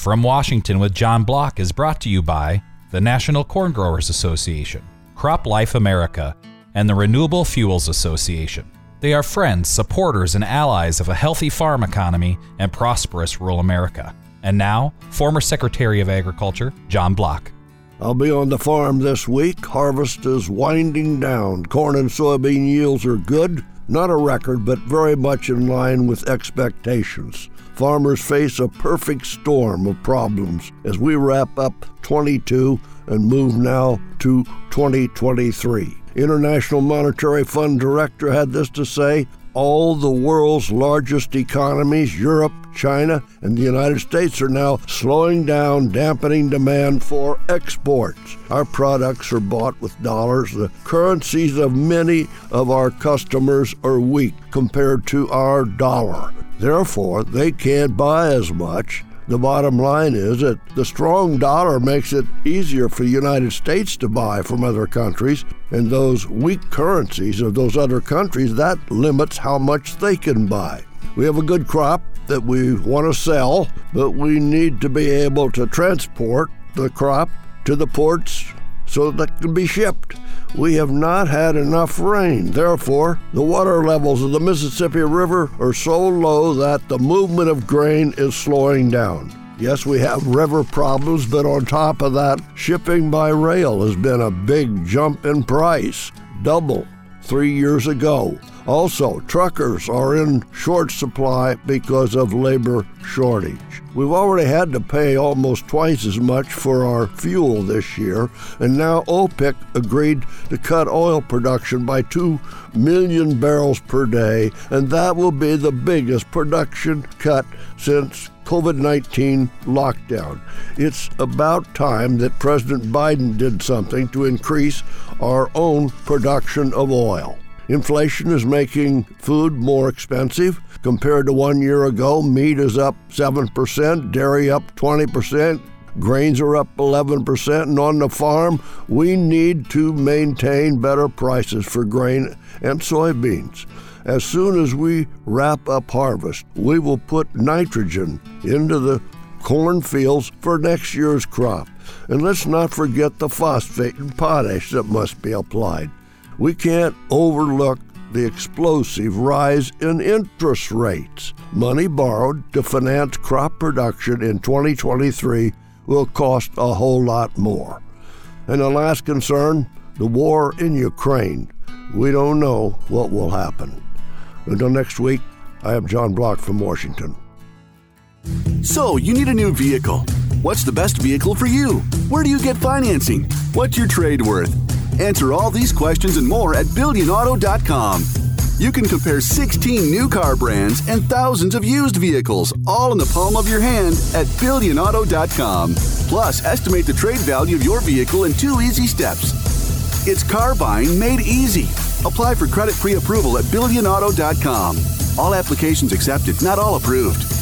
From Washington with John Block is brought to you by the National Corn Growers Association, Crop Life America, and the Renewable Fuels Association. They are friends, supporters, and allies of a healthy farm economy and prosperous rural America. And now, former Secretary of Agriculture, John Block. I'll be on the farm this week. Harvest is winding down. Corn and soybean yields are good. Not a record, but very much in line with expectations. Farmers face a perfect storm of problems as we wrap up 22 and move now to 2023. International Monetary Fund director had this to say: all the world's largest economies, Europe, China, and the United States, are now slowing down, dampening demand for exports. Our products are bought with dollars. The currencies of many of our customers are weak compared to our dollar. Therefore, they can't buy as much. The bottom line is that the strong dollar makes it easier for the United States to buy from other countries, and those weak currencies of those other countries, that limits how much they can buy. We have a good crop that we want to sell, but we need to be able to transport the crop to the ports so that it can be shipped. We have not had enough rain. Therefore, the water levels of the Mississippi River are so low that the movement of grain is slowing down. Yes, we have river problems, but on top of that, shipping by rail has been a big jump in price, double 3 years ago. Also, truckers are in short supply because of labor shortage. We've already had to pay almost twice as much for our fuel this year, and now OPEC agreed to cut oil production by 2 million barrels per day, and that will be the biggest production cut since COVID-19 lockdown. It's about time that President Biden did something to increase our own production of oil. Inflation is making food more expensive. Compared to 1 year ago, meat is up 7%, dairy up 20%, grains are up 11%, and on the farm, we need to maintain better prices for grain and soybeans. As soon as we wrap up harvest, we will put nitrogen into the cornfields for next year's crop. And let's not forget the phosphate and potash that must be applied. We can't overlook the explosive rise in interest rates. Money borrowed to finance crop production in 2023 will cost a whole lot more. And the last concern, the war in Ukraine. We don't know what will happen. Until next week, I am John Block from Washington. So, you need a new vehicle. What's the best vehicle for you? Where do you get financing? What's your trade worth? Answer all these questions and more at BillionAuto.com. You can compare 16 new car brands and thousands of used vehicles, all in the palm of your hand at BillionAuto.com. Plus, estimate the trade value of your vehicle in 2 easy steps. It's car buying made easy. Apply for credit pre-approval at BillionAuto.com. All applications accepted, not all approved.